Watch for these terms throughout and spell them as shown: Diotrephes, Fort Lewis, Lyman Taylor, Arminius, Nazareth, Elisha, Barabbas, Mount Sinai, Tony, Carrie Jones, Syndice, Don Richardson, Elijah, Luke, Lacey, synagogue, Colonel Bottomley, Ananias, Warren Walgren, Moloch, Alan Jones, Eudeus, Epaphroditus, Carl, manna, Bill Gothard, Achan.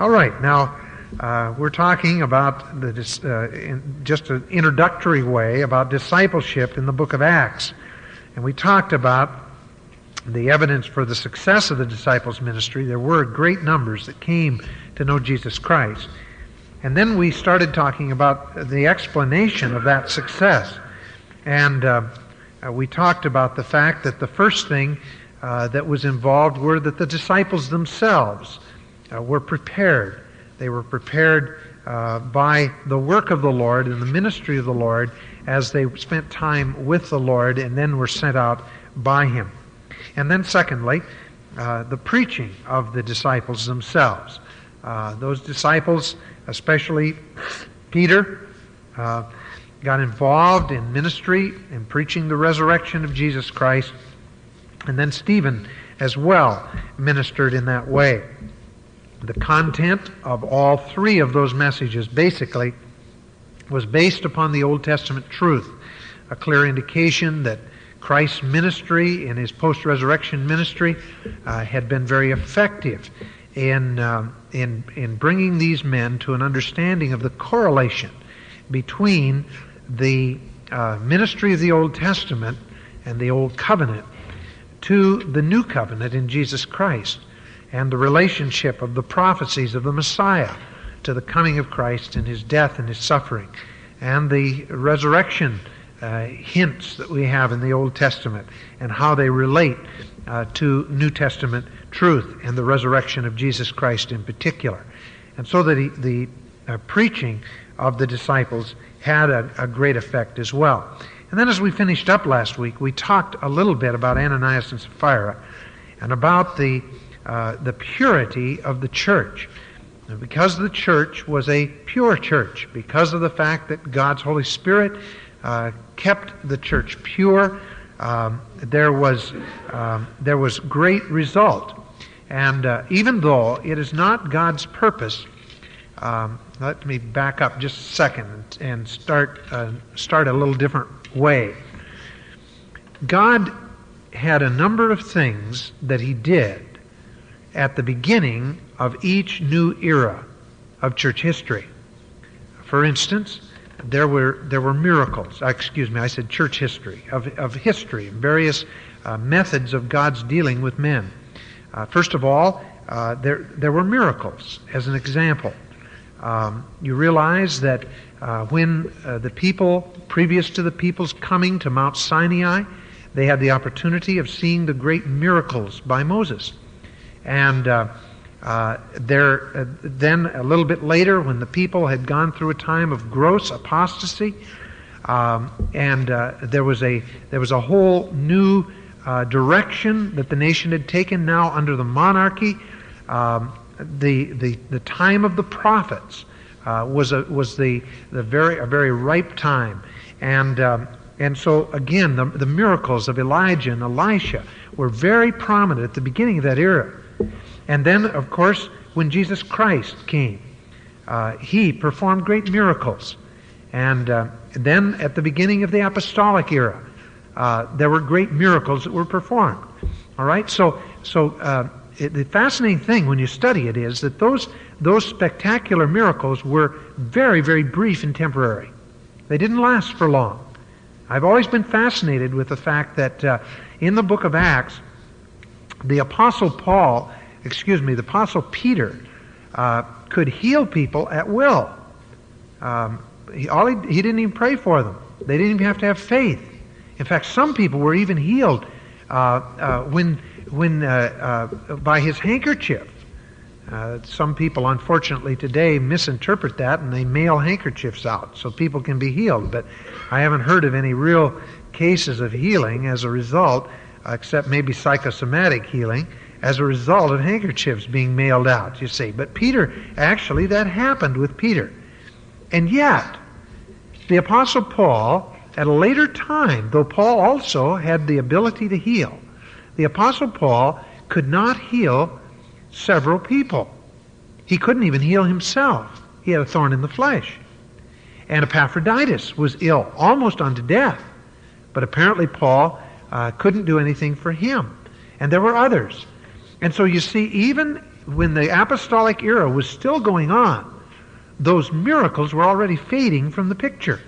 All right. Now, we're talking about just an introductory way about discipleship in the book of Acts. And we talked about the evidence for the success of the disciples' ministry. There were great numbers that came to know Jesus Christ. And then we started talking about the explanation of that success. And we talked about the fact that the first thing that was involved were that the disciples themselves were prepared. They were prepared by the work of the Lord and the ministry of the Lord as they spent time with the Lord and then were sent out by Him. And then secondly, the preaching of the disciples themselves. Those disciples, especially Peter, got involved in ministry and preaching the resurrection of Jesus Christ. And then Stephen as well ministered in that way. The content of all three of those messages basically was based upon the Old Testament truth, a clear indication that Christ's ministry and his post-resurrection ministry had been very effective in bringing these men to an understanding of the correlation between the ministry of the Old Testament and the Old Covenant to the New Covenant in Jesus Christ and the relationship of the prophecies of the Messiah to the coming of Christ and his death and his suffering and the resurrection hints that we have in the Old Testament and how they relate to New Testament truth and the resurrection of Jesus Christ in particular. And so the preaching of the disciples had a great effect as well. And then as we finished up last week, we talked a little bit about Ananias and Sapphira and about the purity of the church. And because the church was a pure church, because of the fact that God's Holy Spirit kept the church pure, there was great result. And even though it is not God's purpose, let me back up just a second and start a little different way. God had a number of things that He did at the beginning of each new era of church history. For instance, there were miracles. Excuse me, I said church history, of history, various methods of God's dealing with men. First of all, there were miracles as an example. You realize that when the people, previous to the people's coming to Mount Sinai, they had the opportunity of seeing the great miracles by Moses. And then a little bit later, when the people had gone through a time of gross apostasy, there was a whole new direction that the nation had taken now under the monarchy. The time of the prophets was a very ripe time, and so again the miracles of Elijah and Elisha were very prominent at the beginning of that era. And then, of course, when Jesus Christ came, He performed great miracles. And then at the beginning of the apostolic era, there were great miracles that were performed. All right? The fascinating thing when you study it is that those spectacular miracles were very, very brief and temporary. They didn't last for long. I've always been fascinated with the fact that in the book of Acts, the Apostle Peter could heal people at will. He didn't even pray for them. They didn't even have to have faith. In fact, some people were even healed when by his handkerchief. Some people, unfortunately, today misinterpret that and they mail handkerchiefs out so people can be healed. But I haven't heard of any real cases of healing as a result, except maybe psychosomatic healing, as a result of handkerchiefs being mailed out, you see. But Peter, actually, that happened with Peter. And yet, the Apostle Paul, at a later time, though Paul also had the ability to heal, the Apostle Paul could not heal several people. He couldn't even heal himself. He had a thorn in the flesh. And Epaphroditus was ill, almost unto death. But apparently Paul couldn't do anything for him. And there were others. And so you see, even when the apostolic era was still going on, those miracles were already fading from the picture.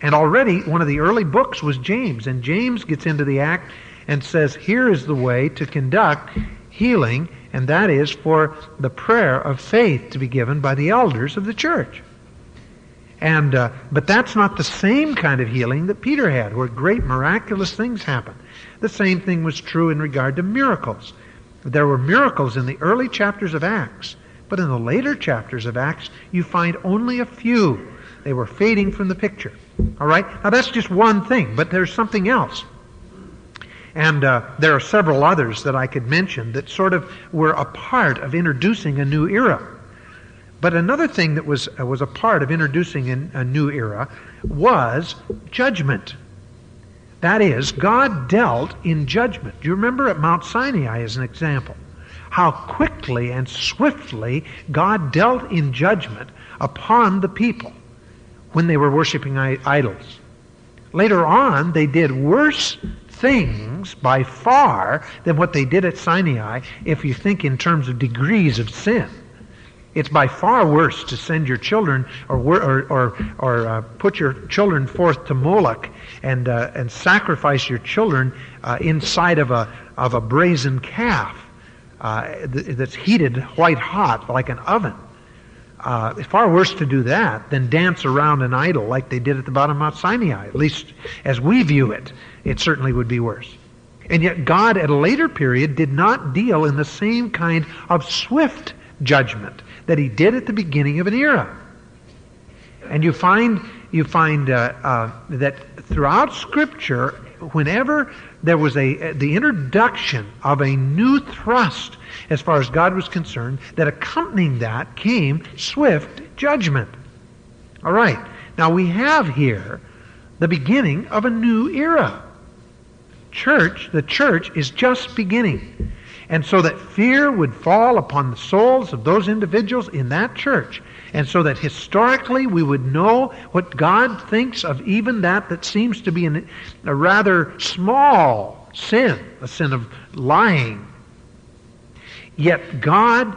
And already one of the early books was James, and James gets into the act and says, here is the way to conduct healing, and that is for the prayer of faith to be given by the elders of the church. And but that's not the same kind of healing that Peter had, where great miraculous things happened. The same thing was true in regard to miracles. There were miracles in the early chapters of Acts, but in the later chapters of Acts, you find only a few. They were fading from the picture. All right? Now, that's just one thing, but there's something else. And there are several others that I could mention that sort of were a part of introducing a new era. But another thing that was a part of introducing a new era was judgment. That is, God dealt in judgment. Do you remember at Mount Sinai as an example? How quickly and swiftly God dealt in judgment upon the people when they were worshiping idols. Later on, they did worse things by far than what they did at Sinai, if you think in terms of degrees of sin. It's by far worse to send your children or put your children forth to Moloch and sacrifice your children inside of a brazen calf that's heated white hot like an oven. It's far worse to do that than dance around an idol like they did at the bottom of Mount Sinai. At least as we view it, it certainly would be worse. And yet God at a later period did not deal in the same kind of swift judgment that he did at the beginning of an era. And you find that throughout Scripture, whenever there was the introduction of a new thrust as far as God was concerned, that accompanying that came swift judgment. All right, now we have here the beginning of a new era. The church is just beginning. And so that fear would fall upon the souls of those individuals in that church. And so that historically we would know what God thinks of even that seems to be a rather small sin, a sin of lying. Yet God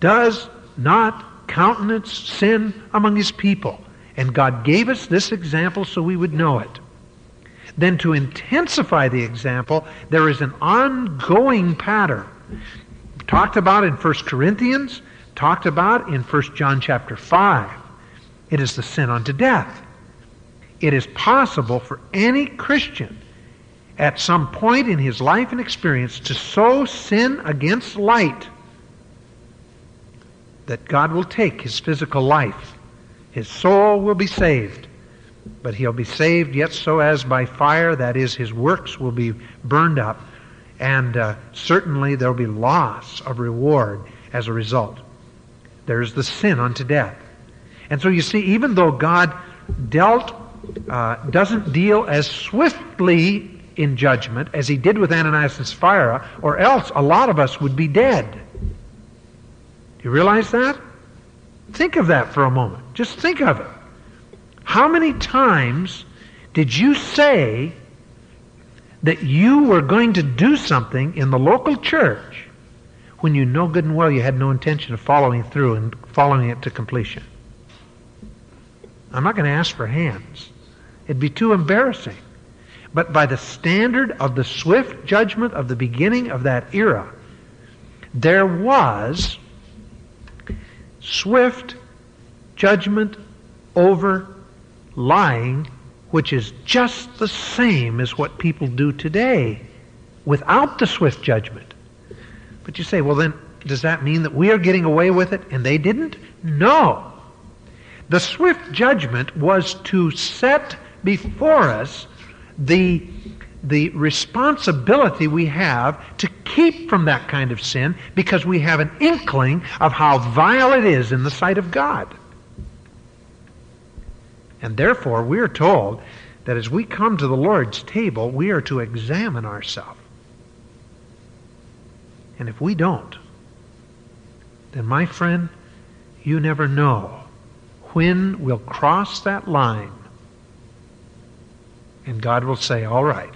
does not countenance sin among his people. And God gave us this example so we would know it. Then to intensify the example, there is an ongoing pattern. Talked about in 1 Corinthians, talked about in 1 John chapter 5. It is the sin unto death. It is possible for any Christian at some point in his life and experience to so sin against light that God will take his physical life. His soul will be saved. But he'll be saved yet so as by fire, that is, his works will be burned up, and certainly there'll be loss of reward as a result. There's the sin unto death. And so you see, even though God doesn't deal as swiftly in judgment as he did with Ananias and Sapphira, or else a lot of us would be dead. Do you realize that? Think of that for a moment. Just think of it. How many times did you say that you were going to do something in the local church when you know good and well you had no intention of following through and following it to completion? I'm not going to ask for hands. It'd be too embarrassing. But by the standard of the swift judgment of the beginning of that era, there was swift judgment over lying, which is just the same as what people do today without the swift judgment. But you say, well then, does that mean that we are getting away with it and they didn't? No. The swift judgment was to set before us the responsibility we have to keep from that kind of sin, because we have an inkling of how vile it is in the sight of God. And therefore, we are told that as we come to the Lord's table, we are to examine ourselves. And if we don't, then, my friend, you never know when we'll cross that line. And God will say, all right,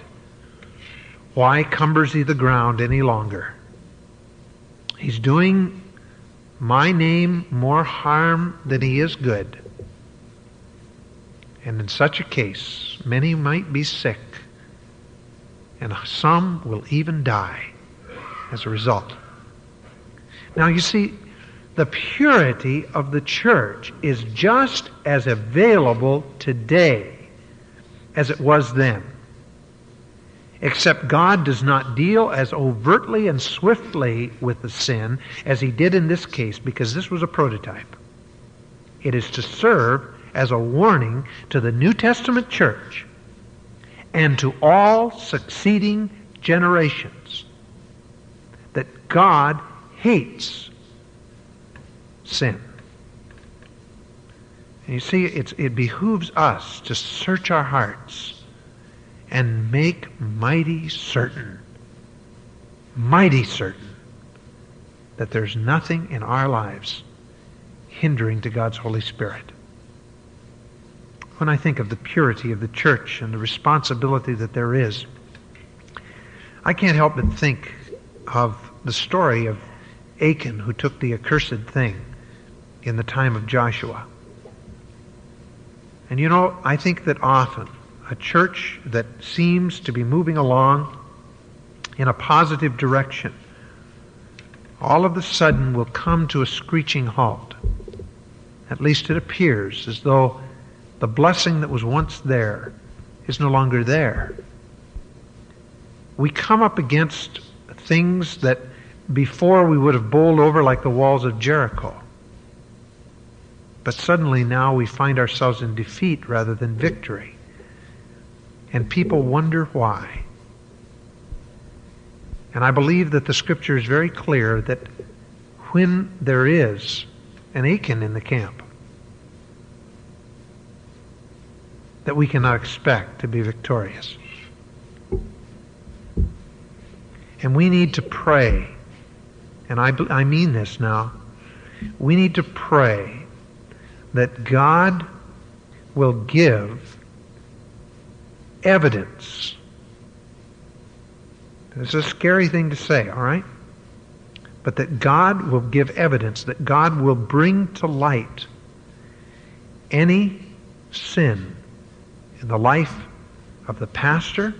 why cumbers he the ground any longer? He's doing my name more harm than he is good. And in such a case, many might be sick, and some will even die as a result. Now, you see, the purity of the church is just as available today as it was then, except God does not deal as overtly and swiftly with the sin as he did in this case, because this was a prototype. It is to serve as a warning to the New Testament church and to all succeeding generations that God hates sin. And you see, it behooves us to search our hearts and make mighty certain, that there's nothing in our lives hindering to God's Holy Spirit. When I think of the purity of the church and the responsibility that there is, I can't help but think of the story of Achan, who took the accursed thing in the time of Joshua. And you know, I think that often a church that seems to be moving along in a positive direction all of a sudden will come to a screeching halt. At least it appears as though the blessing that was once there is no longer there. We come up against things that before we would have bowled over like the walls of Jericho. But suddenly now we find ourselves in defeat rather than victory. And people wonder why. And I believe that the Scripture is very clear that when there is an Achan in the camp, that we cannot expect to be victorious. And we need to pray, and I mean this now, we need to pray that God will give evidence. It's a scary thing to say, all right? But that God will give evidence, that God will bring to light any sin in the life of the pastor,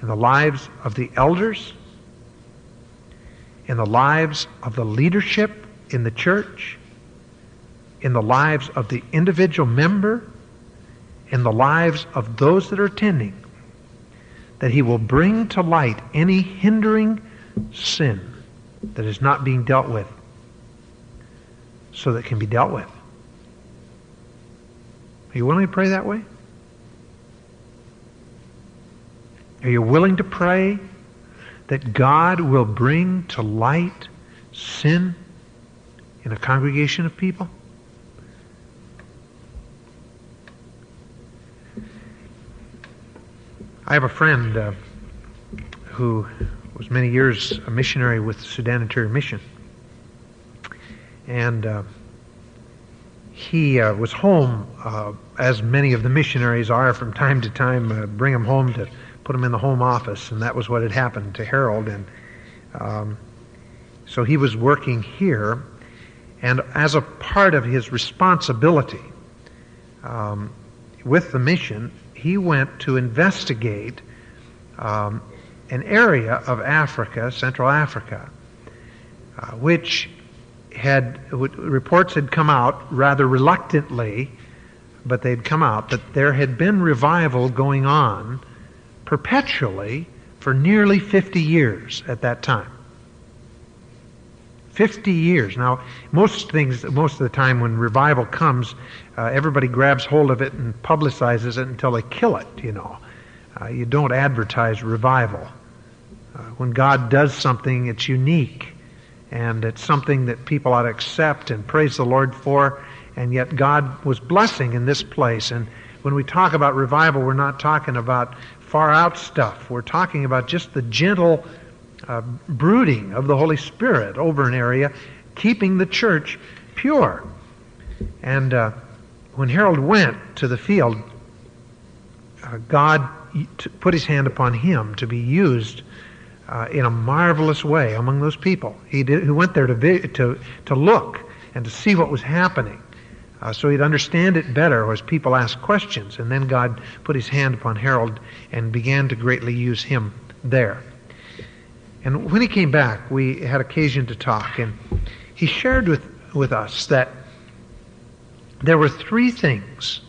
in the lives of the elders, in the lives of the leadership in the church, in the lives of the individual member, in the lives of those that are attending, that he will bring to light any hindering sin that is not being dealt with, so that it can be dealt with. Are you willing to pray that way? Are you willing to pray that God will bring to light sin in a congregation of people? I have a friend who was many years a missionary with the Sudan Interior Mission. And he was home, as many of the missionaries are from time to time, bring him home to put him in the home office, and that was what had happened to Harold. And so he was working here, and as a part of his responsibility with the mission, he went to investigate an area of Africa, Central Africa, which reports had come out rather reluctantly, but they'd come out that there had been revival going on perpetually for nearly 50 years at that time. 50 years. Now, most of the time when revival comes, everybody grabs hold of it and publicizes it until they kill it, you know. You don't advertise revival. When God does something, it's unique. And it's something that people ought to accept and praise the Lord for. And yet God was blessing in this place. And when we talk about revival, we're not talking about far-out stuff. We're talking about just the gentle brooding of the Holy Spirit over an area, keeping the church pure. And when Harold went to the field, God put his hand upon him to be used in a marvelous way among those people. He went there to look and to see what was happening, so he'd understand it better as people asked questions. And then God put his hand upon Harold and began to greatly use him there. And when he came back, we had occasion to talk, and he shared with us that there were three things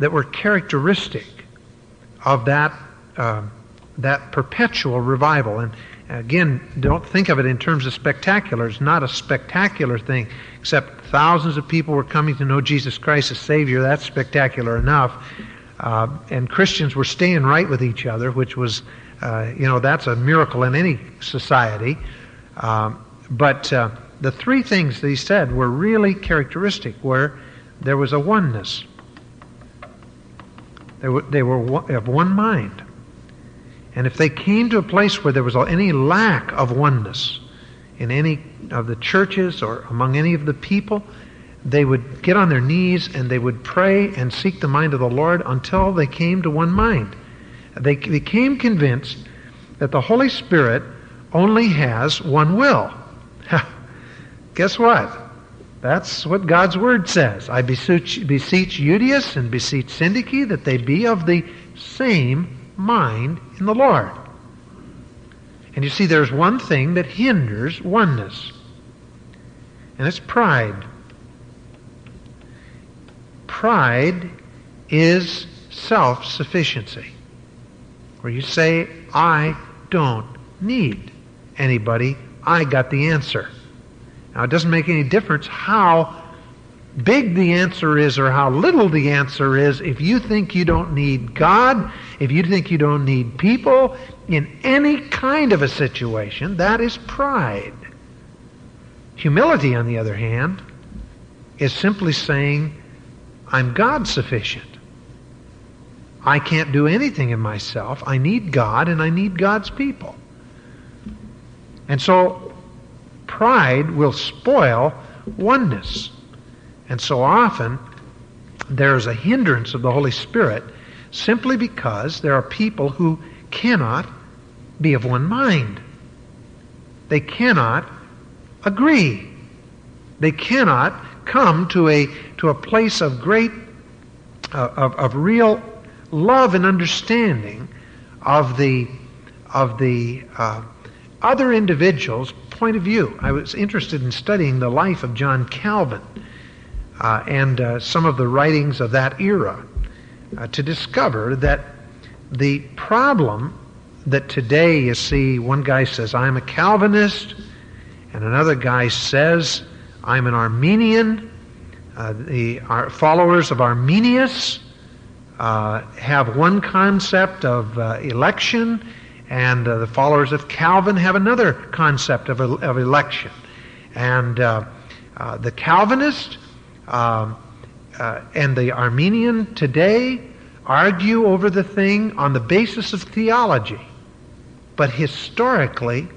that were characteristic of that perpetual revival. And again, don't think of it in terms of spectacular. It's not a spectacular thing, except thousands of people were coming to know Jesus Christ as Savior. That's spectacular enough. And Christians were staying right with each other, which was, that's a miracle in any society. But the three things that he said were really characteristic, where there was a oneness. They were of one mind. And if they came to a place where there was any lack of oneness in any of the churches or among any of the people, they would get on their knees and they would pray and seek the mind of the Lord until they came to one mind. They became convinced that the Holy Spirit only has one will. Guess what? That's what God's Word says. I beseech Eudeus and beseech Syndice that they be of the same mind in the Lord. And you see, there's one thing that hinders oneness, and it's pride. Pride is self-sufficiency, where you say, I don't need anybody. I got the answer. Now, it doesn't make any difference how big the answer is or how little the answer is. If you think you don't need God, if you think you don't need people in any kind of a situation, that is pride. Humility, on the other hand, is simply saying, I'm God sufficient. I can't do anything in myself. I need God, and I need God's people. And so pride will spoil oneness. And so often there's a hindrance of the Holy Spirit simply because there are people who cannot be of one mind. They cannot agree. They cannot come to a place of great, of real love and understanding of the other individual's point of view. I was interested in studying the life of John Calvin and some of the writings of that era to discover that the problem that today, you see, one guy says, I'm a Calvinist, and another guy says, I'm an Arminian. Our followers of Arminius have one concept of election, and the followers of Calvin have another concept of election. And the Calvinist and the Arminian today argue over the thing on the basis of theology. But historically,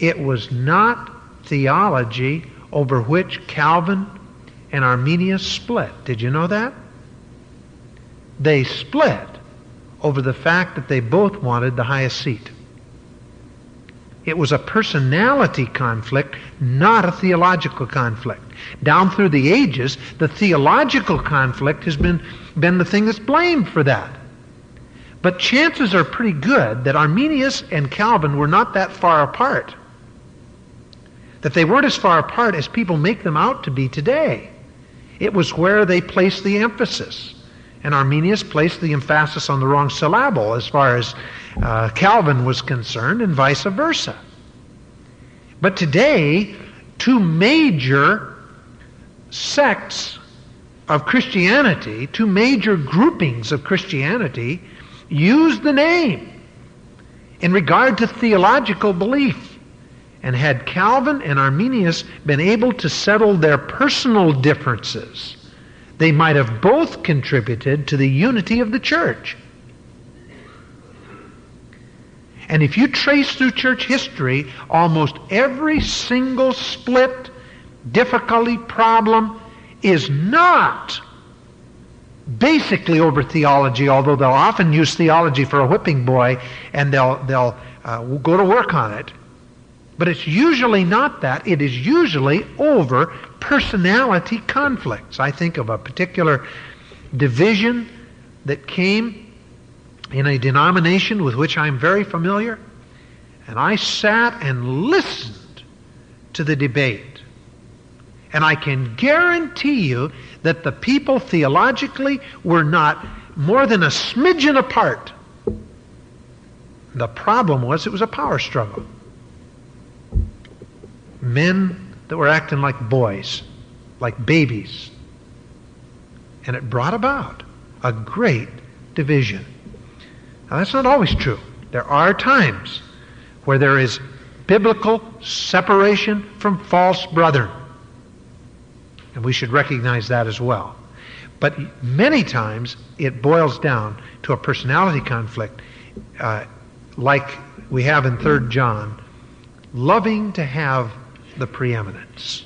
it was not theology over which Calvin and Arminius split. Did you know that? They split over the fact that they both wanted the highest seat. It was a personality conflict, not a theological conflict. Down through the ages, the theological conflict has been the thing that's blamed for that. But chances are pretty good that Arminius and Calvin were not that far apart, that they weren't as far apart as people make them out to be today. It was where they placed the emphasis. And Arminius placed the emphasis on the wrong syllable as far as Calvin was concerned, and vice versa. But today, two major sects of Christianity, two major groupings of Christianity, use the name in regard to theological belief. And had Calvin and Arminius been able to settle their personal differences, they might have both contributed to the unity of the church. And if you trace through church history, almost every single split, difficulty, problem is not basically over theology, although they'll often use theology for a whipping boy, and they'll We'll go to work on it. But it's usually not that. It is usually over personality conflicts. I think of a particular division that came in a denomination with which I'm very familiar, and I sat and listened to the debate. And I can guarantee you that the people theologically were not more than a smidgen apart. The problem was it was a power struggle. Men that were acting like boys, like babies. And it brought about a great division. Now, that's not always true. There are times where there is biblical separation from false brethren. And we should recognize that as well. But many times it boils down to a personality conflict like we have in 3 John, loving to have the preeminence.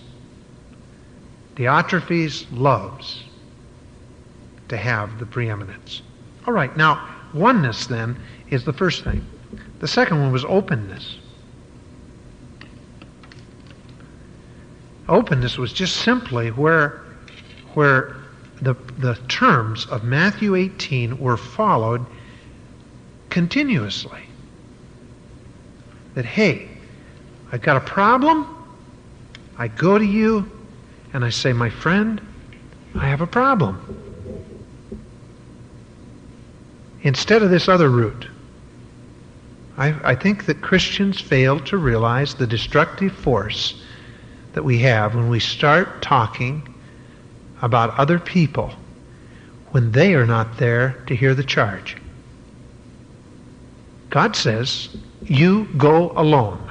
Diotrephes loves to have the preeminence. All right, now oneness then is the first thing. The second one was openness. Openness was just simply where the terms of Matthew 18 were followed continuously. That, hey, I've got a problem. I go to you and I say, my friend, I have a problem. Instead of this other route. I think that Christians fail to realize the destructive force that we have when we start talking about other people when they are not there to hear the charge. God says, you go alone.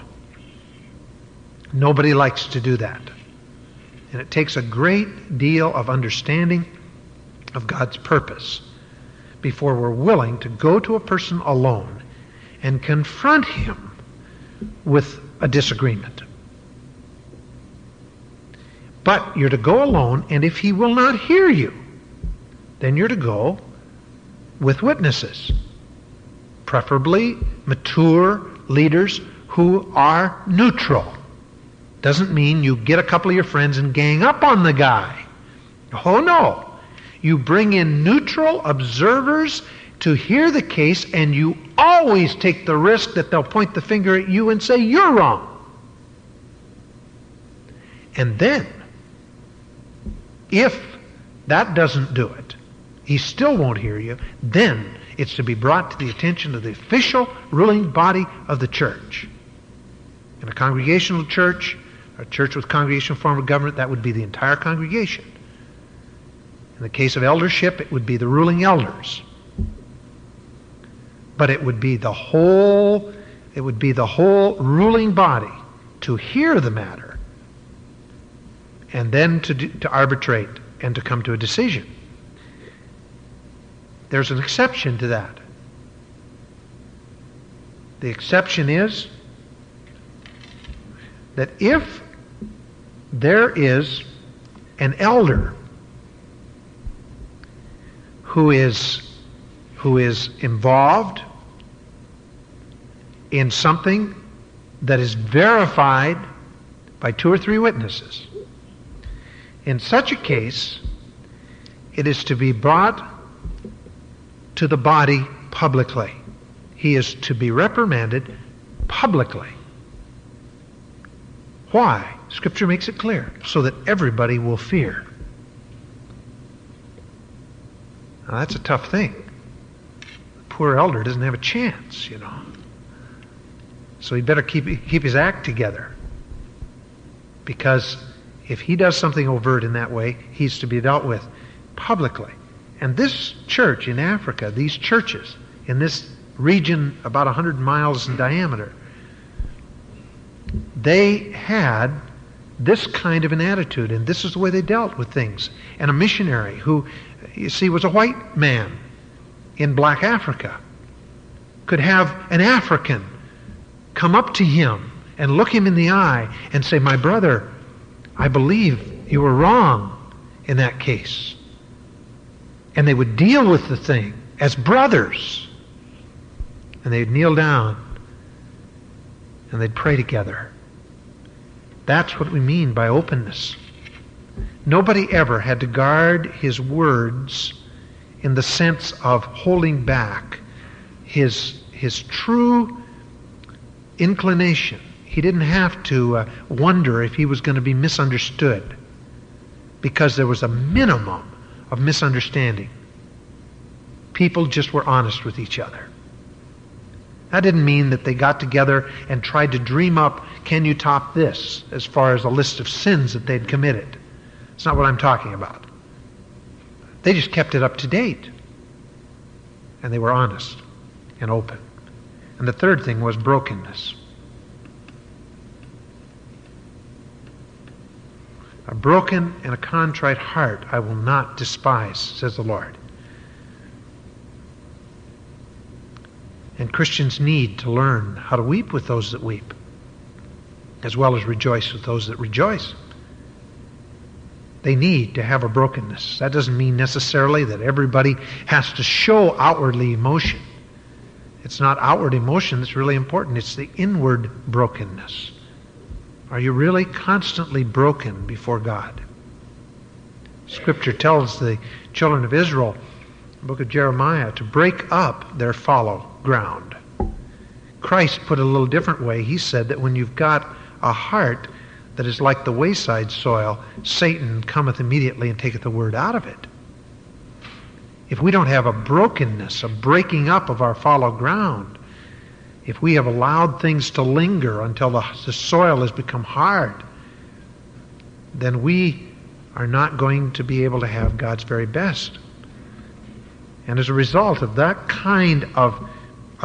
Nobody likes to do that. And it takes a great deal of understanding of God's purpose before we're willing to go to a person alone and confront him with a disagreement. But you're to go alone, and if he will not hear you, then you're to go with witnesses, preferably mature leaders who are neutral. Doesn't mean you get a couple of your friends and gang up on the guy. Oh, no. You bring in neutral observers to hear the case, and you always take the risk that they'll point the finger at you and say, you're wrong. And then, if that doesn't do it, he still won't hear you, then it's to be brought to the attention of the official ruling body of the church. In a congregational church, a church with congregational form of government, that would be the entire congregation. In the case of eldership, it would be the ruling elders. But it would be the whole ruling body to hear the matter. And then to arbitrate and to come to a decision. There's an exception to that. The exception is that if there is an elder who is involved in something that is verified by 2 or 3 witnesses, in such a case, it is to be brought to the body publicly. He is to be reprimanded publicly. Why? Scripture makes it clear, so that everybody will fear. Now, that's a tough thing. The poor elder doesn't have a chance, you know. So he better keep his act together, because if he does something overt in that way, he's to be dealt with publicly. And this church in Africa, these churches in this region about 100 miles in diameter, they had this kind of an attitude, and this is the way they dealt with things. And a missionary who, you see, was a white man in black Africa could have an African come up to him and look him in the eye and say, my brother, I believe you were wrong in that case. And they would deal with the thing as brothers. And they'd kneel down and they'd pray together. That's what we mean by openness. Nobody ever had to guard his words in the sense of holding back his true inclination. He didn't have to wonder if he was going to be misunderstood, because there was a minimum of misunderstanding. People just were honest with each other. That didn't mean that they got together and tried to dream up, can you top this, as far as a list of sins that they'd committed. It's not what I'm talking about. They just kept it up to date. And they were honest and open. And the third thing was brokenness. A broken and a contrite heart I will not despise, says the Lord. And Christians need to learn how to weep with those that weep, as well as rejoice with those that rejoice. They need to have a brokenness. That doesn't mean necessarily that everybody has to show outwardly emotion. It's not outward emotion that's really important. It's the inward brokenness. Are you really constantly broken before God? Scripture tells the children of Israel, the book of Jeremiah, to break up their fallow ground. Christ put it a little different way. He said that when you've got a heart that is like the wayside soil, Satan cometh immediately and taketh the word out of it. If we don't have a brokenness, a breaking up of our fallow ground, if we have allowed things to linger until the soil has become hard, then we are not going to be able to have God's very best. And as a result of that kind of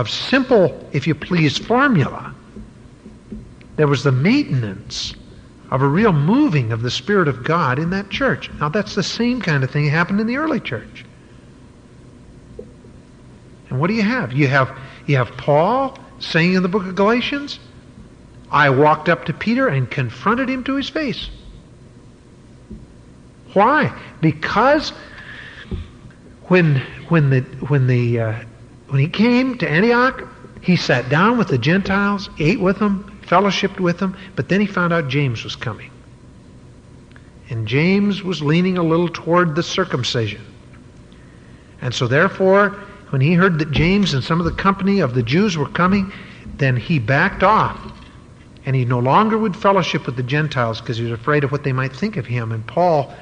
simple, if you please, formula, there was the maintenance of a real moving of the Spirit of God in that church. Now, that's the same kind of thing that happened in the early church. And what do you have? You have Paul saying in the book of Galatians, I walked up to Peter and confronted him to his face. Why? Because when he came to Antioch, he sat down with the Gentiles, ate with them, fellowshiped with them, but then he found out James was coming. And James was leaning a little toward the circumcision. And so therefore, when he heard that James and some of the company of the Jews were coming, then he backed off. And he no longer would fellowship with the Gentiles because he was afraid of what they might think of him. And Paul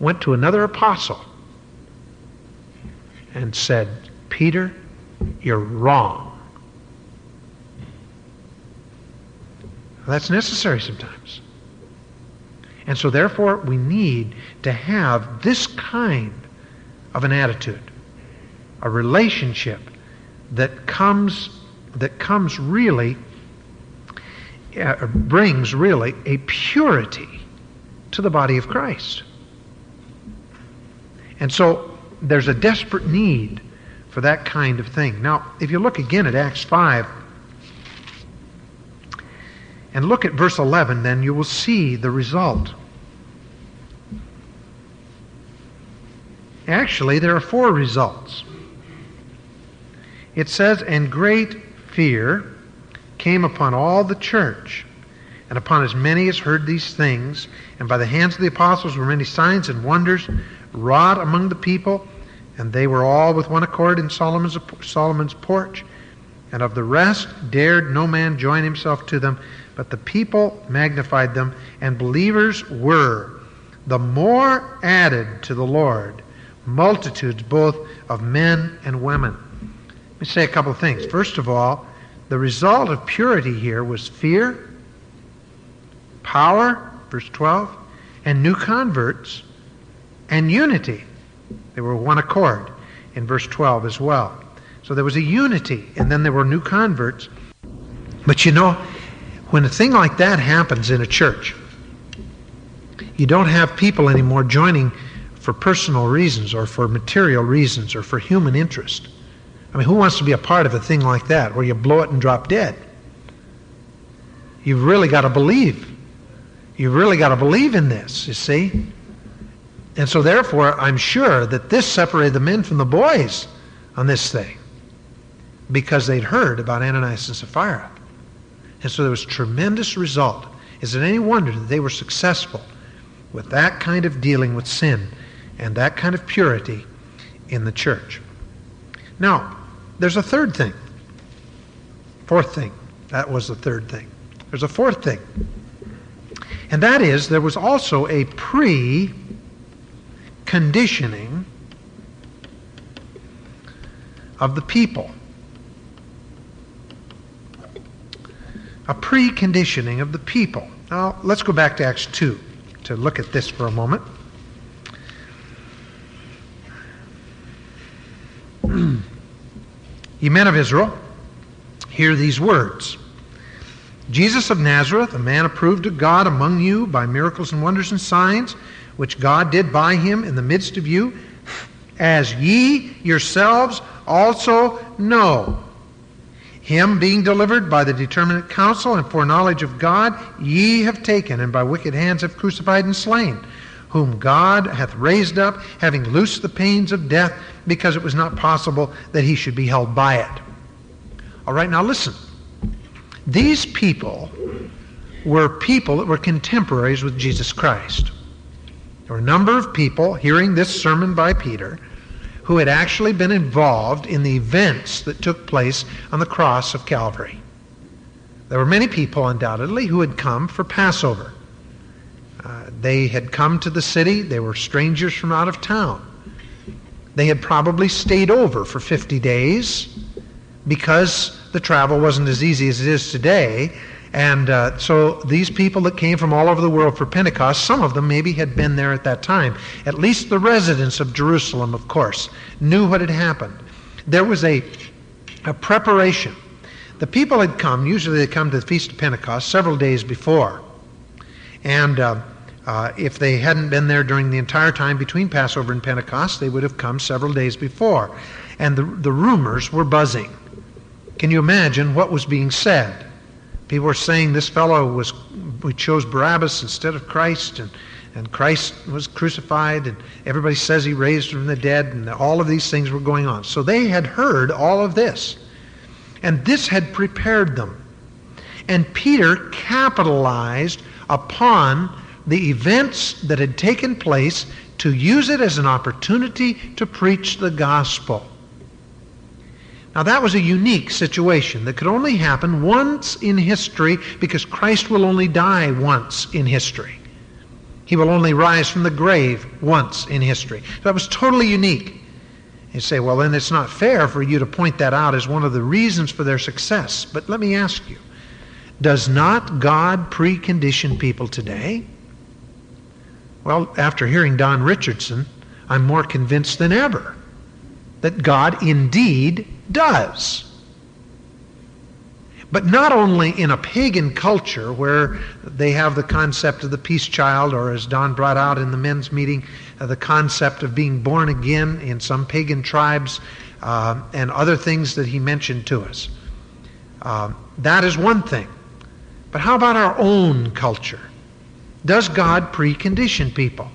went to another apostle and said, Peter, you're wrong. That's necessary sometimes. And so therefore, we need to have this kind of an attitude, a relationship that comes really, brings really a purity to the body of Christ. And so there's a desperate need for that kind of thing. Now, if you look again at Acts 5 and look at verse 11, then you will see the result. Actually, there are four results. It says, and great fear came upon all the church, and upon as many as heard these things, and by the hands of the apostles were many signs and wonders wrought among the people, and they were all with one accord in Solomon's porch. And of the rest dared no man join himself to them, but the people magnified them, and believers were the more added to the Lord, multitudes both of men and women. Let me say a couple of things. First of all, the result of purity here was fear, power, verse 12, and new converts, and unity. They were one accord in verse 12 as well. So there was a unity, and then there were new converts. But you know, when a thing like that happens in a church, you don't have people anymore joining for personal reasons or for material reasons or for human interest. I mean, who wants to be a part of a thing like that where you blow it and drop dead? You've really got to believe. You've really got to believe in this, you see. And so therefore, I'm sure that this separated the men from the boys on this thing, because they'd heard about Ananias and Sapphira. And so there was tremendous result. Is it any wonder that they were successful with that kind of dealing with sin and that kind of purity in the church? Now, there's a third thing. Fourth thing. That was the third thing. There's a fourth thing. And that is, there was also a pre-conditioning of the people. A preconditioning of the people. Now, let's go back to Acts 2 to look at this for a moment. Ye men of Israel, hear these words. Jesus of Nazareth, a man approved of God among you by miracles and wonders and signs, which God did by him in the midst of you, as ye yourselves also know. Him being delivered by the determinate counsel and foreknowledge of God, ye have taken, and by wicked hands have crucified and slain, whom God hath raised up, having loosed the pains of death, because it was not possible that he should be held by it. All right, now listen. These people that were contemporaries with Jesus Christ. There were a number of people hearing this sermon by Peter who had actually been involved in the events that took place on the cross of Calvary. There were many people, undoubtedly, who had come for Passover. They had come to the city. They were strangers from out of town. They had probably stayed over for 50 days because the travel wasn't as easy as it is today. And so these people that came from all over the world for Pentecost, some of them maybe had been there at that time. At least the residents of Jerusalem, of course, knew what had happened. There was a preparation. The people had come, usually they come to the Feast of Pentecost several days before. And if they hadn't been there during the entire time between Passover and Pentecost, they would have come several days before. And the rumors were buzzing. Can you imagine what was being said? People were saying this fellow we chose Barabbas instead of Christ, and Christ was crucified, and everybody says he raised from the dead, and all of these things were going on. So they had heard all of this, and this had prepared them. And Peter capitalized upon the events that had taken place to use it as an opportunity to preach the gospel. Now, that was a unique situation that could only happen once in history, because Christ will only die once in history. He will only rise from the grave once in history. So that was totally unique. You say, well, then it's not fair for you to point that out as one of the reasons for their success. But let me ask you, does not God precondition people today? Well, after hearing Don Richardson, I'm more convinced than ever that God indeed does. But not only in a pagan culture where they have the concept of the peace child, or as Don brought out in the men's meeting, the concept of being born again in some pagan tribes and other things that he mentioned to us. That is one thing. But how about our own culture? Does God precondition people?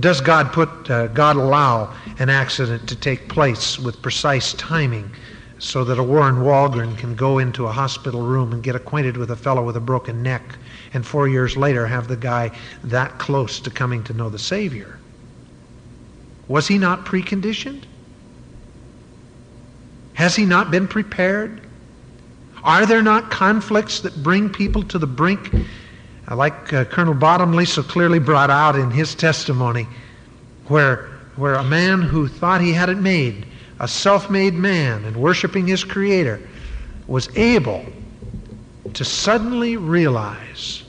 Does God allow an accident to take place with precise timing so that a Warren Walgren can go into a hospital room and get acquainted with a fellow with a broken neck, and 4 years later have the guy that close to coming to know the Savior? Was he not preconditioned? Has he not been prepared? Are there not conflicts that bring people to the brink? Like Colonel Bottomley so clearly brought out in his testimony, where a man who thought he had it made, a self-made man and worshiping his Creator, was able to suddenly realize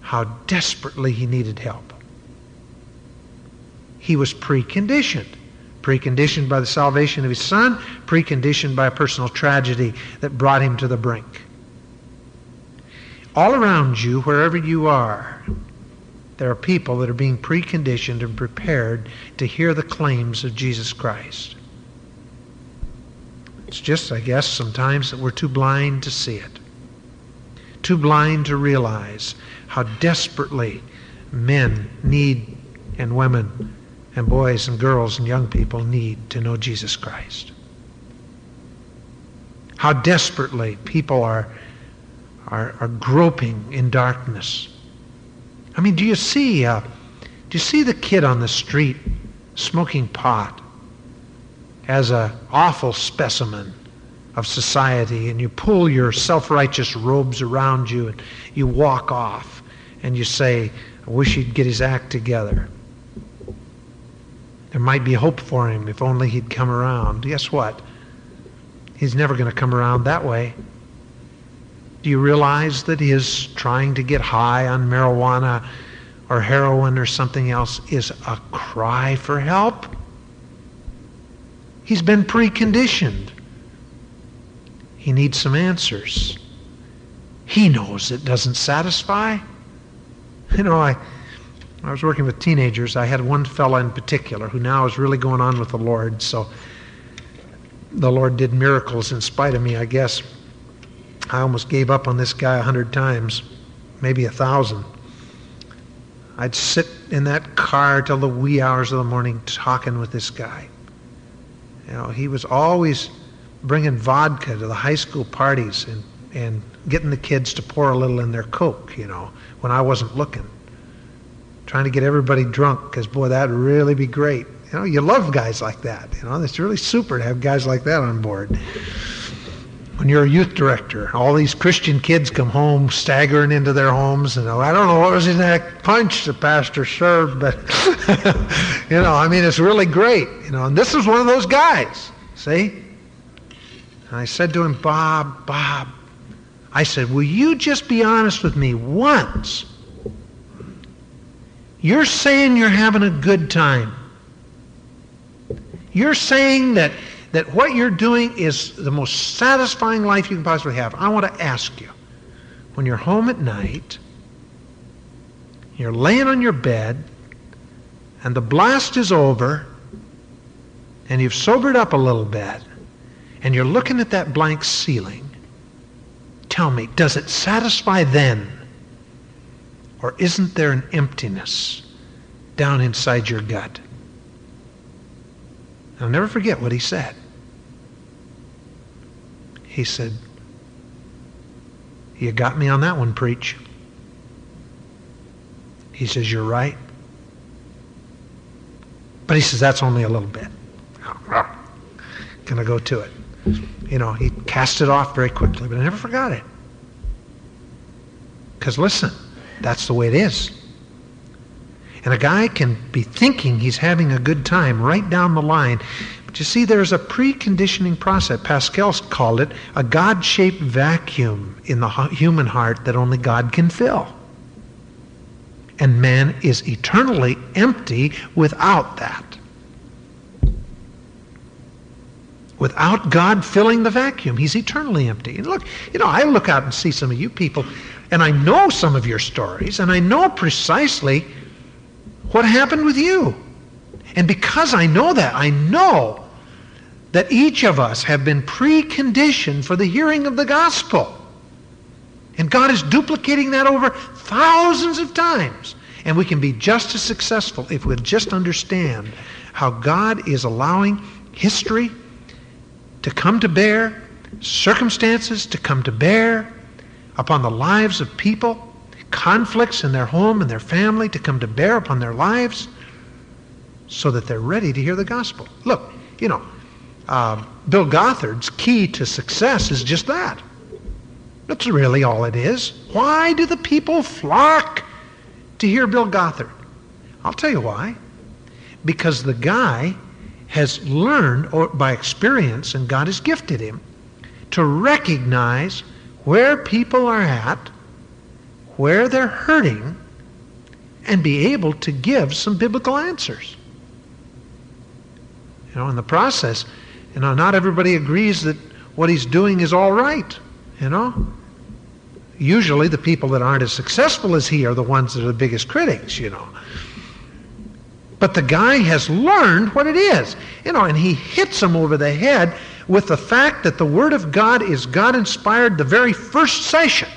how desperately he needed help. He was preconditioned. Preconditioned by the salvation of his son, preconditioned by a personal tragedy that brought him to the brink. All around you, wherever you are, there are people that are being preconditioned and prepared to hear the claims of Jesus Christ. It's just, I guess, sometimes that we're too blind to see it, too blind to realize how desperately men need, and women, and boys and girls and young people need to know Jesus Christ. how desperately people are groping in darkness. I mean, do you see the kid on the street smoking pot as an awful specimen of society, and you pull your self-righteous robes around you and you walk off and you say, I wish he'd get his act together. There might be hope for him if only he'd come around. Guess what? He's never going to come around that way. Do you realize that his trying to get high on marijuana or heroin or something else is a cry for help? He's been preconditioned. He needs some answers. He knows it doesn't satisfy. You know, I was working with teenagers. I had one fella in particular who now is really going on with the Lord, so the Lord did miracles in spite of me, I guess. I almost gave up on this guy 100 times, maybe 1,000. I'd sit in that car till the wee hours of the morning talking with this guy. You know, he was always bringing vodka to the high school parties and getting the kids to pour a little in their Coke, you know, when I wasn't looking. Trying to get everybody drunk, because, boy, that would really be great. You know, you love guys like that. You know, it's really super to have guys like that on board. When you're a youth director, all these Christian kids come home staggering into their homes, and I don't know what was in that punch the pastor served, but, you know, I mean, it's really great. You know, and this is one of those guys, see? And I said to him, Bob, I said, will you just be honest with me once? You're saying you're having a good time. You're saying that what you're doing is the most satisfying life you can possibly have. I want to ask you, when you're home at night, you're laying on your bed, and the blast is over, and you've sobered up a little bit, and you're looking at that blank ceiling, tell me, does it satisfy then? Or isn't there an emptiness down inside your gut? I'll never forget what he said. He said, you got me on that one, preach. He says, you're right. But he says, that's only a little bit. Gonna go to it. You know, he cast it off very quickly, but I never forgot it. Because listen, that's the way it is. And a guy can be thinking he's having a good time right down the line. But you see, there's a preconditioning process. Pascal called it a God-shaped vacuum in the human heart that only God can fill. And man is eternally empty without that. Without God filling the vacuum, he's eternally empty. And look, you know, I look out and see some of you people, and I know some of your stories, and I know precisely what happened with you. And because I know that, I know that each of us have been preconditioned for the hearing of the gospel. And God is duplicating that over thousands of times. And we can be just as successful if we'll just understand how God is allowing history to come to bear, circumstances to come to bear upon the lives of people, conflicts in their home and their family to come to bear upon their lives so that they're ready to hear the gospel. Look, you know, Bill Gothard's key to success is just that. That's really all it is. Why do the people flock to hear Bill Gothard? I'll tell you why. Because the guy has learned or by experience, and God has gifted him, to recognize where people are at, where they're hurting, and be able to give some biblical answers. You know, in the process, you know, not everybody agrees that what he's doing is all right, you know. Usually the people that aren't as successful as he are the ones that are the biggest critics, you know. But the guy has learned what it is. You know, and he hits him over the head with the fact that the Word of God is God-inspired the very first session.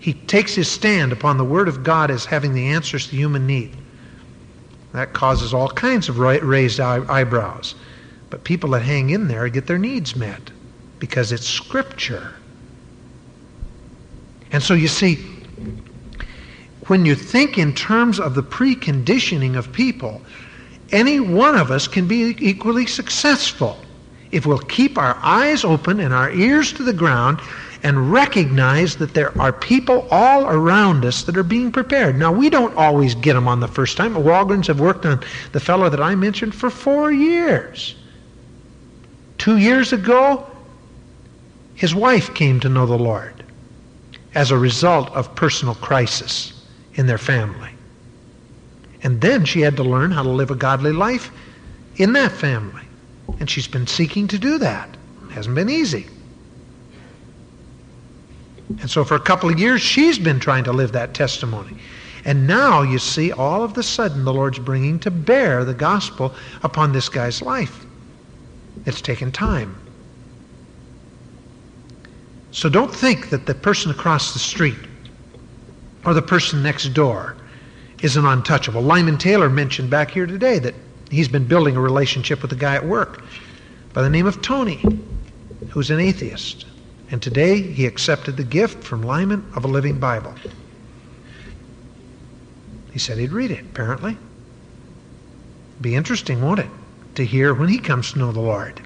He takes his stand upon the Word of God as having the answers to human need. That causes all kinds of raised eyebrows. But people that hang in there get their needs met. because it's Scripture. And so you see, when you think in terms of the preconditioning of people, any one of us can be equally successful if we'll keep our eyes open and our ears to the ground and recognize that there are people all around us that are being prepared. Now, we don't always get them on the first time. Walgreens have worked on the fellow that I mentioned for 4 years. 2 years ago, his wife came to know the Lord as a result of personal crisis in their family. And then she had to learn how to live a godly life in that family. And she's been seeking to do that. It hasn't been easy. And so for a couple of years, she's been trying to live that testimony. And now, you see, all of a sudden, the Lord's bringing to bear the gospel upon this guy's life. It's taken time. So don't think that the person across the street or the person next door is an untouchable. Lyman Taylor mentioned back here today that he's been building a relationship with a guy at work by the name of Tony, who's an atheist. And today he accepted the gift from Lyman of a living Bible. He said he'd read it, apparently. Be interesting, won't it, to hear when he comes to know the Lord.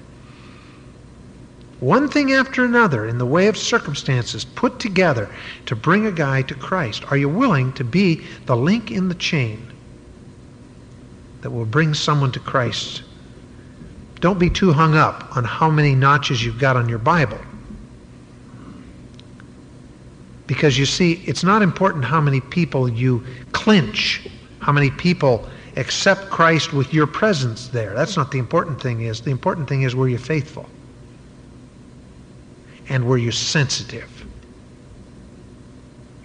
One thing after another in the way of circumstances put together to bring a guy to Christ. Are you willing to be the link in the chain that will bring someone to Christ? Don't be too hung up on how many notches you've got on your Bible. Because you see, it's not important how many people you clinch, how many people accept Christ with your presence there. That's not the important thing is. The important thing is, were you faithful? And were you sensitive?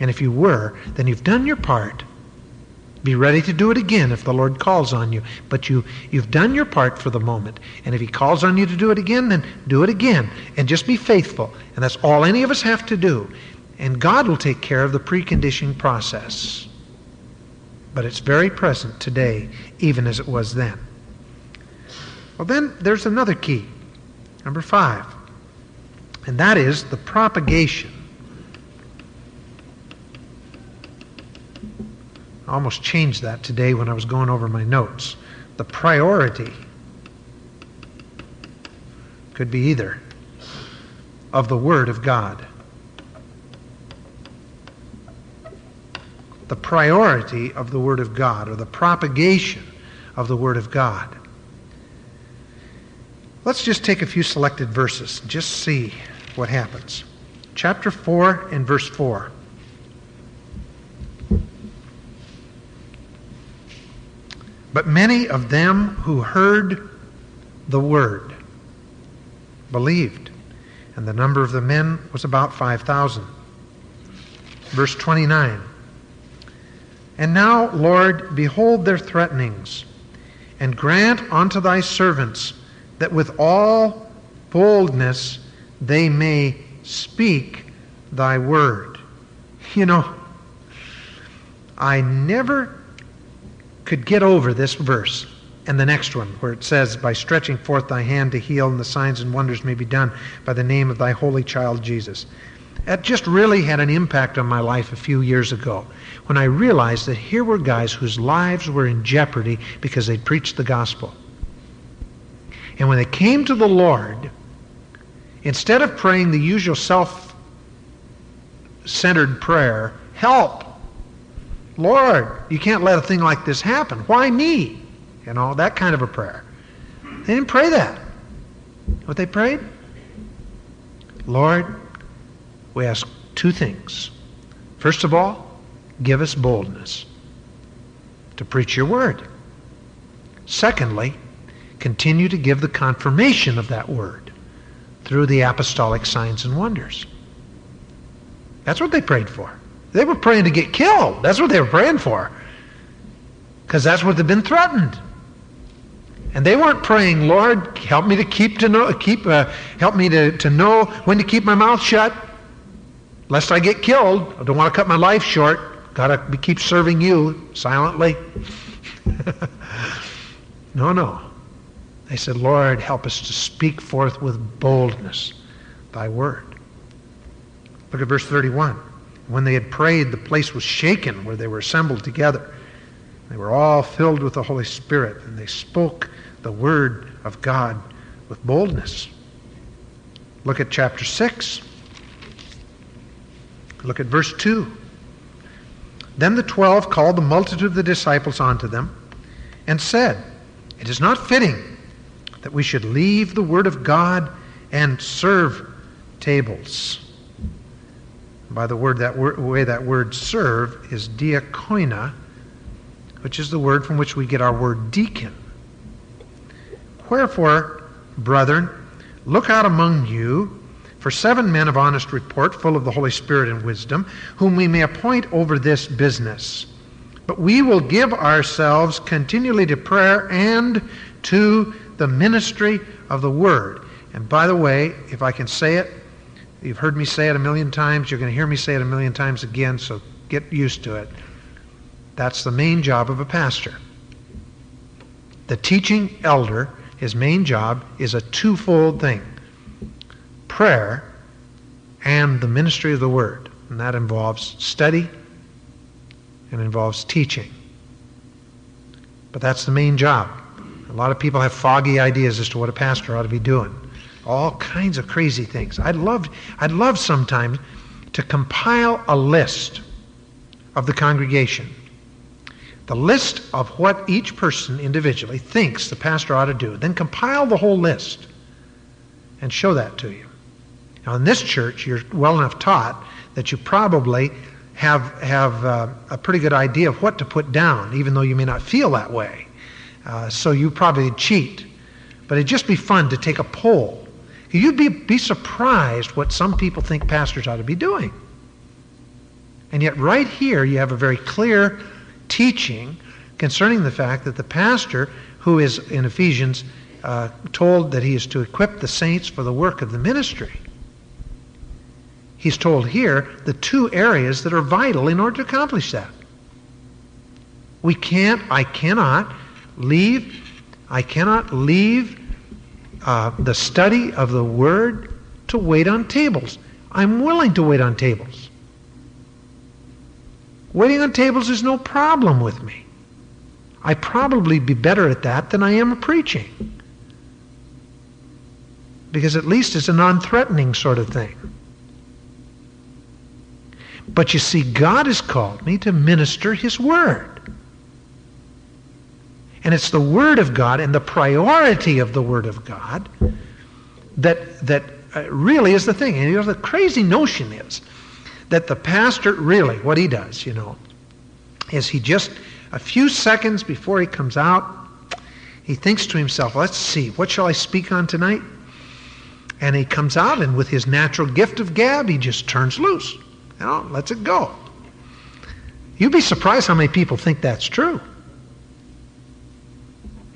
And if you were, then you've done your part. Be ready to do it again if the Lord calls on you. But you've done your part for the moment. And if he calls on you to do it again, then do it again. And just be faithful. And that's all any of us have to do. And God will take care of the preconditioning process. But it's very present today, even as it was then. Well, then there's another key, number 5. And that is the propagation. I almost changed that today when I was going over my notes. The priority could be either of the Word of God. The priority of the Word of God, or the propagation of the Word of God. Let's just take a few selected verses and just see what happens. Chapter 4 and verse 4. But many of them who heard the word believed, and the number of the men was about 5,000. Verse 29. And now, Lord, behold their threatenings, and grant unto thy servants that with all boldness they may speak thy word. You know, I never could get over this verse and the next one where it says, by stretching forth thy hand to heal, and the signs and wonders may be done by the name of thy holy child Jesus. That just really had an impact on my life a few years ago when I realized that here were guys whose lives were in jeopardy because they'd preached the gospel. And when they came to the Lord, instead of praying the usual self-centered prayer, help, Lord, you can't let a thing like this happen. Why me? You know, that kind of a prayer. They didn't pray that. What they prayed? Lord, we ask two things. First of all, give us boldness to preach your word. Secondly, continue to give the confirmation of that word through the apostolic signs and wonders. That's what they prayed for. They were praying to get killed. That's what they were praying for. Because that's what they've been threatened. And they weren't praying, Lord, help me to know when to keep my mouth shut, lest I get killed. I don't want to cut my life short. Got to keep serving you silently. No. They said, Lord, help us to speak forth with boldness thy word. Look at verse 31. When they had prayed, the place was shaken where they were assembled together. They were all filled with the Holy Spirit, and they spoke the word of God with boldness. Look at chapter 6. Look at verse 2. Then the 12 called the multitude of the disciples unto them and said, It is not fitting that we should leave the word of God and serve tables. By the word, that way that word serve is diakoina, which is the word from which we get our word deacon. Wherefore, brethren, look out among you for 7 men of honest report, full of the Holy Spirit and wisdom, whom we may appoint over this business. But we will give ourselves continually to prayer and to the ministry of the word. And by the way, if I can say it, you've heard me say it a million times, you're going to hear me say it a million times again, so get used to it. That's the main job of a pastor. The teaching elder, his main job is a twofold thing: prayer and the ministry of the word. And that involves study and involves teaching. But that's the main job. A lot of people have foggy ideas as to what a pastor ought to be doing. All kinds of crazy things. I'd love sometimes to compile a list of the congregation. The list of what each person individually thinks the pastor ought to do. Then compile the whole list and show that to you. Now in this church, you're well enough taught that you probably have a pretty good idea of what to put down, even though you may not feel that way. So you probably cheat. But it'd just be fun to take a poll. You'd be surprised what some people think pastors ought to be doing. And yet right here you have a very clear teaching concerning the fact that the pastor, who is in Ephesians told that he is to equip the saints for the work of the ministry, he's told here the 2 areas that are vital in order to accomplish that. I cannot leave the study of the word to wait on tables. I'm willing to wait on tables. Waiting on tables is no problem with me. I probably be better at that than I am preaching, because at least it's a non-threatening sort of thing. But you see, God has called me to minister his word. And it's the Word of God and the priority of the Word of God that really is the thing. And you know, the crazy notion is that the pastor really, what he does, is he just a few seconds before he comes out, he thinks to himself, let's see, what shall I speak on tonight? And he comes out and with his natural gift of gab, he just turns loose. Lets it go. You'd be surprised how many people think that's true.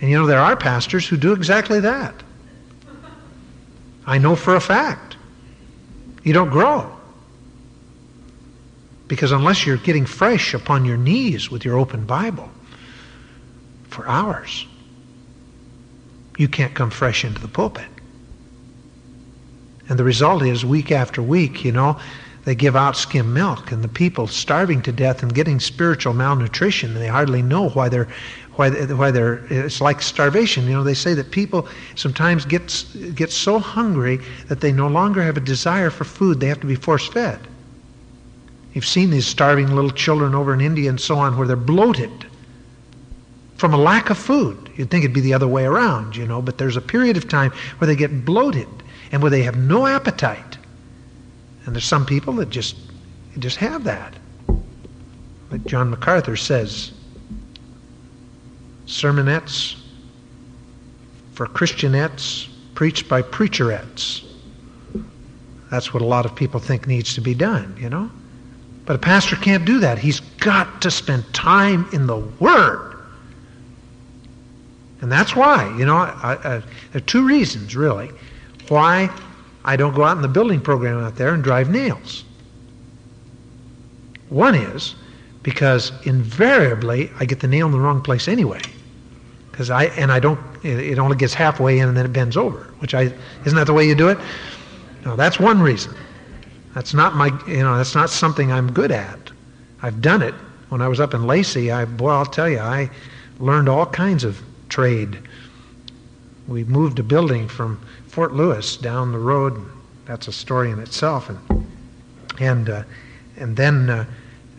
And there are pastors who do exactly that. I know for a fact. You don't grow. Because unless you're getting fresh upon your knees with your open Bible for hours, you can't come fresh into the pulpit. And the result is, week after week, they give out skim milk, and the people starving to death and getting spiritual malnutrition, and they hardly know why they're, it's like starvation. They say that people sometimes get so hungry that they no longer have a desire for food. They have to be force-fed. You've seen these starving little children over in India and so on, where they're bloated from a lack of food. You'd think it'd be the other way around, but there's a period of time where they get bloated and where they have no appetite. And there's some people that just have that. Like John MacArthur says, sermonettes for Christianettes preached by preacherettes. That's what a lot of people think needs to be done, But a pastor can't do that. He's got to spend time in the Word. And that's why, there are 2 reasons, really, why I don't go out in the building program out there and drive nails. One is because invariably I get the nail in the wrong place anyway. Because it only gets halfway in and then it bends over, which isn't that the way you do it? Now, that's one reason. That's not my, that's not something I'm good at. I've done it. When I was up in Lacey, I'll tell you, I learned all kinds of trade. We moved a building from Fort Lewis down the road. That's a story in itself. And then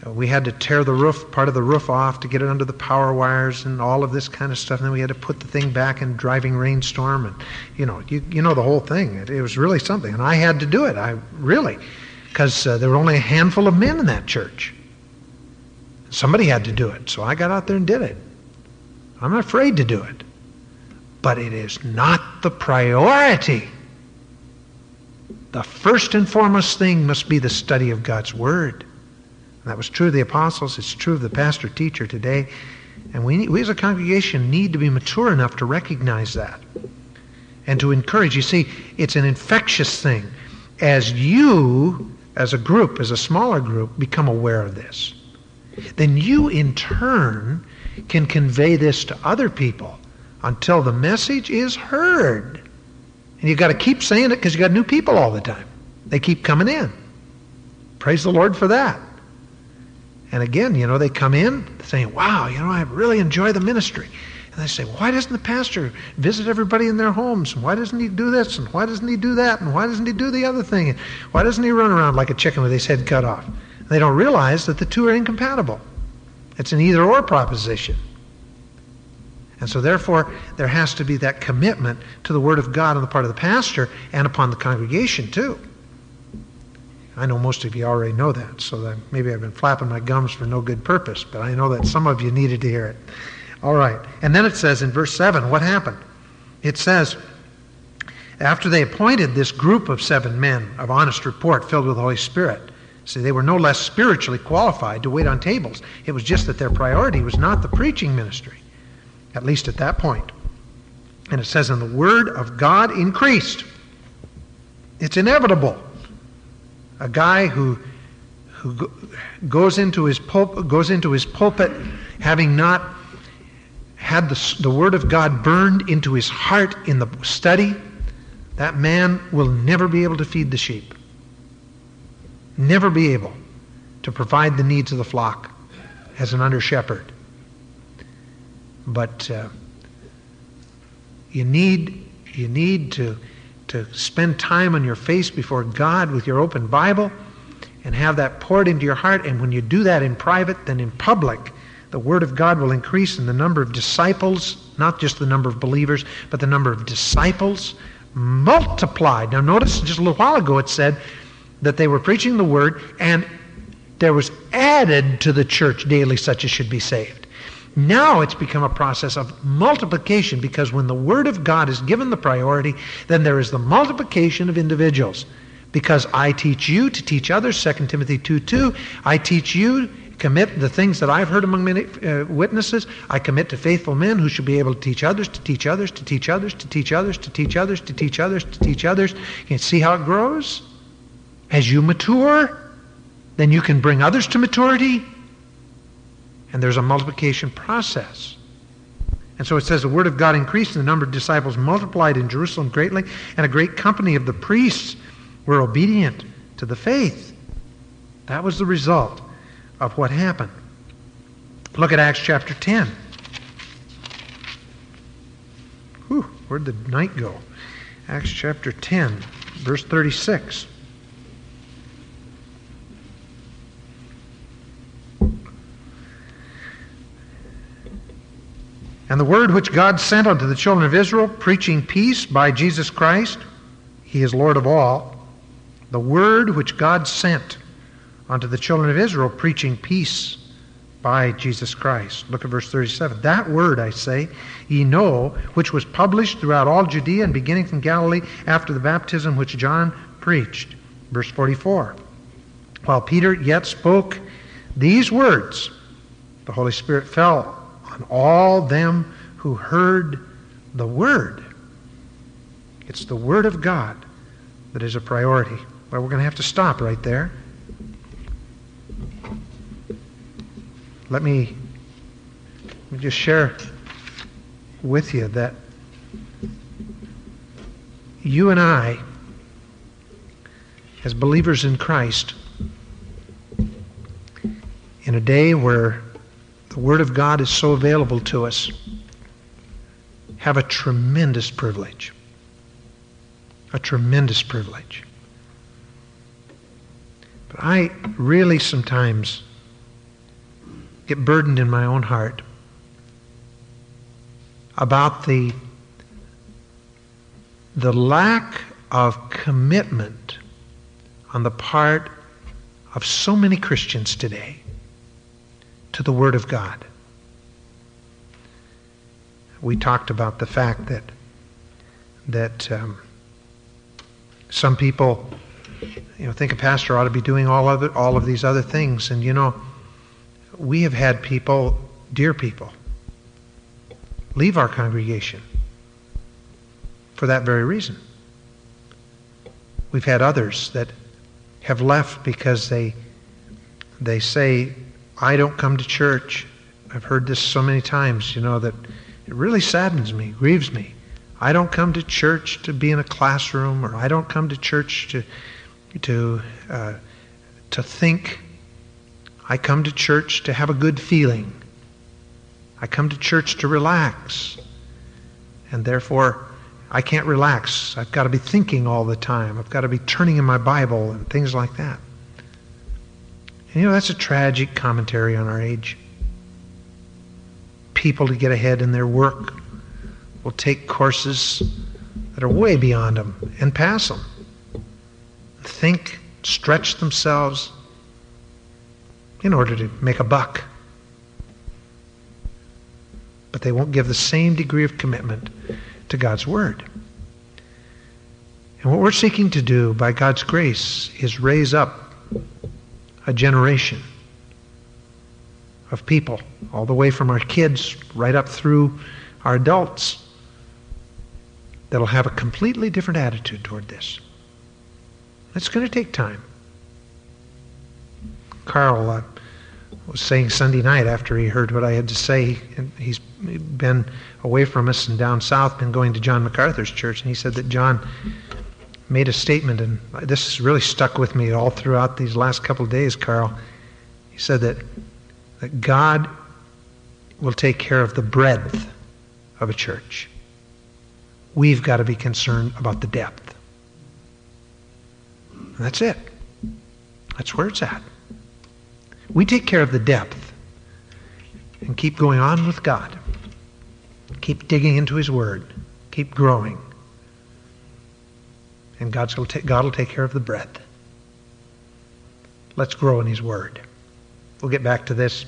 we had to tear the roof, part of the roof off to get it under the power wires and all of this kind of stuff. And then we had to put the thing back in driving rainstorm. And, you know the whole thing. It was really something. And I had to do it, because there were only a handful of men in that church. Somebody had to do it, so I got out there and did it. I'm not afraid to do it. But it is not the priority. The first and foremost thing must be the study of God's Word. And that was true of the apostles. It's true of the pastor-teacher today. And we as a congregation need to be mature enough to recognize that and to encourage. You see, it's an infectious thing. As you, as a group, as a smaller group, become aware of this, then you, in turn, can convey this to other people until the message is heard. And you've got to keep saying it because you've got new people all the time. They keep coming in. Praise the Lord for that. And again, they come in saying, wow, I really enjoy the ministry. And they say, why doesn't the pastor visit everybody in their homes? And why doesn't he do this? And why doesn't he do that? And why doesn't he do the other thing? And why doesn't he run around like a chicken with his head cut off? And they don't realize that the two are incompatible. It's an either-or proposition. And so therefore, there has to be that commitment to the Word of God on the part of the pastor and upon the congregation too. I know most of you already know that, so that maybe I've been flapping my gums for no good purpose, but I know that some of you needed to hear it. All right. And then it says in verse 7, what happened? It says, after they appointed this group of 7 men of honest report filled with the Holy Spirit, see, they were no less spiritually qualified to wait on tables. It was just that their priority was not the preaching ministry, at least at that point. And it says, and the word of God increased. It's inevitable. A guy who goes into his pulpit having not had the Word of God burned into his heart in the study, that man will never be able to feed the sheep. Never be able to provide the needs of the flock as an under-shepherd. But you need to spend time on your face before God with your open Bible and have that poured into your heart. And when you do that in private, then in public, the Word of God will increase in the number of disciples, not just the number of believers, but the number of disciples multiplied. Now notice, just a little while ago it said that they were preaching the Word, and there was added to the church daily such as should be saved. Now it's become a process of multiplication, because when the Word of God is given the priority, then there is the multiplication of individuals. Because I teach you to teach others, 2 Timothy 2:2, I teach you commit the things that I've heard among many witnesses. I commit to faithful men who should be able to teach others, to teach others, to teach others, to teach others, to teach others, to teach others, to teach others. You can see how it grows? As you mature, then you can bring others to maturity. And there's a multiplication process. And so it says, the word of God increased, and the number of disciples multiplied in Jerusalem greatly, and a great company of the priests were obedient to the faith. That was the result of what happened. Look at Acts chapter 10. Whew, where'd the night go? Acts chapter 10, verse 36. And the word which God sent unto the children of Israel, preaching peace by Jesus Christ, he is Lord of all. The word which God sent unto the children of Israel, preaching peace by Jesus Christ. Look at verse 37. That word, I say, ye know, which was published throughout all Judea and beginning from Galilee after the baptism which John preached. Verse 44. While Peter yet spoke these words, the Holy Spirit fell on all them who heard the word. It's the word of God that is a priority. Well, we're going to have to stop right there. Let me just share with you that you and I as believers in Christ, in a day where the Word of God is so available to us, have a tremendous privilege. A tremendous privilege. But I really sometimes get burdened in my own heart about the lack of commitment on the part of so many Christians today to the Word of God. We talked about the fact that some people, think a pastor ought to be doing all of these other things, and we have had people, dear people, leave our congregation for that very reason. We've had others that have left because they say, I don't come to church. I've heard this so many times, that it really saddens me, grieves me. I don't come to church to be in a classroom, or I don't come to church to think. I come to church to have a good feeling. I come to church to relax. And therefore, I can't relax. I've got to be thinking all the time. I've got to be turning in my Bible and things like that. And that's a tragic commentary on our age. People, to get ahead in their work, will take courses that are way beyond them and pass them. Think, stretch themselves in order to make a buck. But they won't give the same degree of commitment to God's Word. And what we're seeking to do by God's grace is raise up a generation of people, all the way from our kids right up through our adults, that'll have a completely different attitude toward this. It's going to take time. Carl was saying Sunday night, after he heard what I had to say, and he's been away from us and down south, been going to John MacArthur's church, and he said that John made a statement, and this really stuck with me all throughout these last couple of days, Carl. He said that God will take care of the breadth of a church. We've got to be concerned about the depth. And that's it. That's where it's at. We take care of the depth and keep going on with God. Keep digging into His Word. Keep growing. And God will take care of the breadth. Let's grow in His Word. We'll get back to this.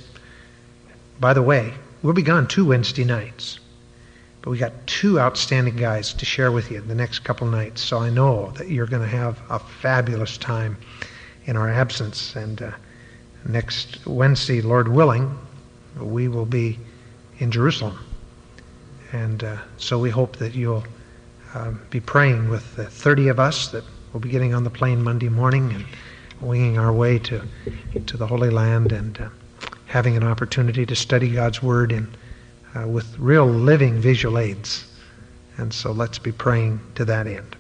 By the way, we'll be gone 2 Wednesday nights. But we got 2 outstanding guys to share with you the next couple nights. So I know that you're going to have a fabulous time in our absence. And next Wednesday, Lord willing, we will be in Jerusalem. And so we hope that you'll be praying with the 30 of us that will be getting on the plane Monday morning and winging our way to the Holy Land, and having an opportunity to study God's Word with real living visual aids. And so let's be praying to that end.